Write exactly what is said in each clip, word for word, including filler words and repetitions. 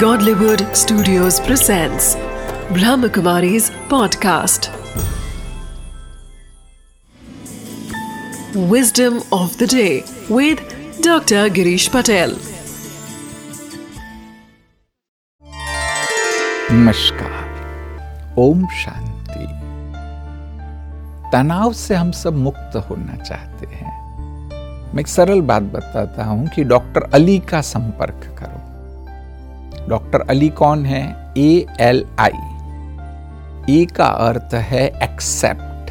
Godlywood Studios presents Brahma Kumari's podcast Wisdom of the Day with Doctor Girish Patel। नमस्कार, ओम शांति। तनाव से हम सब मुक्त होना चाहते हैं। मैं एक सरल बात बताता हूं कि डॉक्टर अली का संपर्क करो। डॉक्टर अली कौन है? A L I. ए का अर्थ है एक्सेप्ट,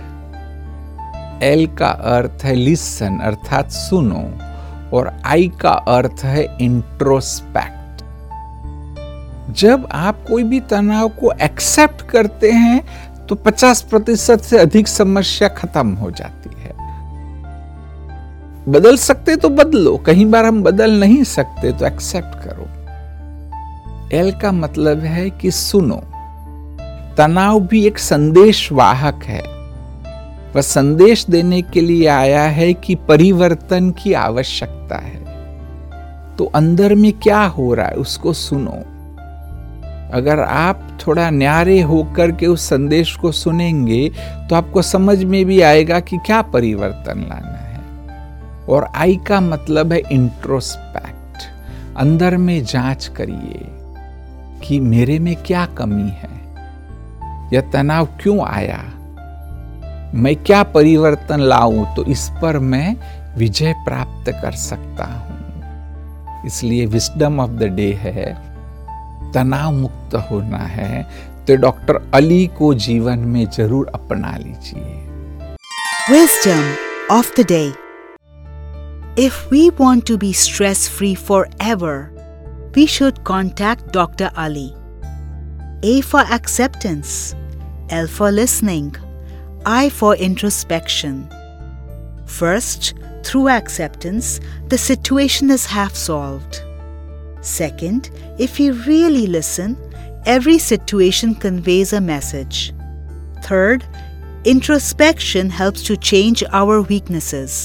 एल का अर्थ है लिसन अर्थात सुनो, और आई का अर्थ है इंट्रोस्पेक्ट। जब आप कोई भी तनाव को एक्सेप्ट करते हैं तो पचास प्रतिशत से अधिक समस्या खत्म हो जाती है। बदल सकते तो बदलो, कहीं बार हम बदल नहीं सकते तो एक्सेप्ट करो। एल का मतलब है कि सुनो। तनाव भी एक संदेश वाहक है। वह संदेश देने के लिए आया है कि परिवर्तन की आवश्यकता है। तो अंदर में क्या हो रहा है उसको सुनो। अगर आप थोड़ा न्यारे होकर के उस संदेश को सुनेंगे तो आपको समझ में भी आएगा कि क्या परिवर्तन लाना है। और आई का मतलब है इंट्रोस्पेक्ट। अंदर में जांच करिए कि मेरे में क्या कमी है, यह तनाव क्यों आया, मैं क्या परिवर्तन लाऊं तो इस पर मैं विजय प्राप्त कर सकता हूं। इसलिए विस्डम ऑफ द डे है, तनाव मुक्त होना है तो डॉक्टर अली को जीवन में जरूर अपना लीजिए। Wisdom of the day. If we want to be stress free forever we should contact Doctor Ali. A for acceptance, L for listening, I for introspection. First, through acceptance, the situation is half solved. Second, if we really listen, every situation conveys a message. Third, introspection helps to change our weaknesses.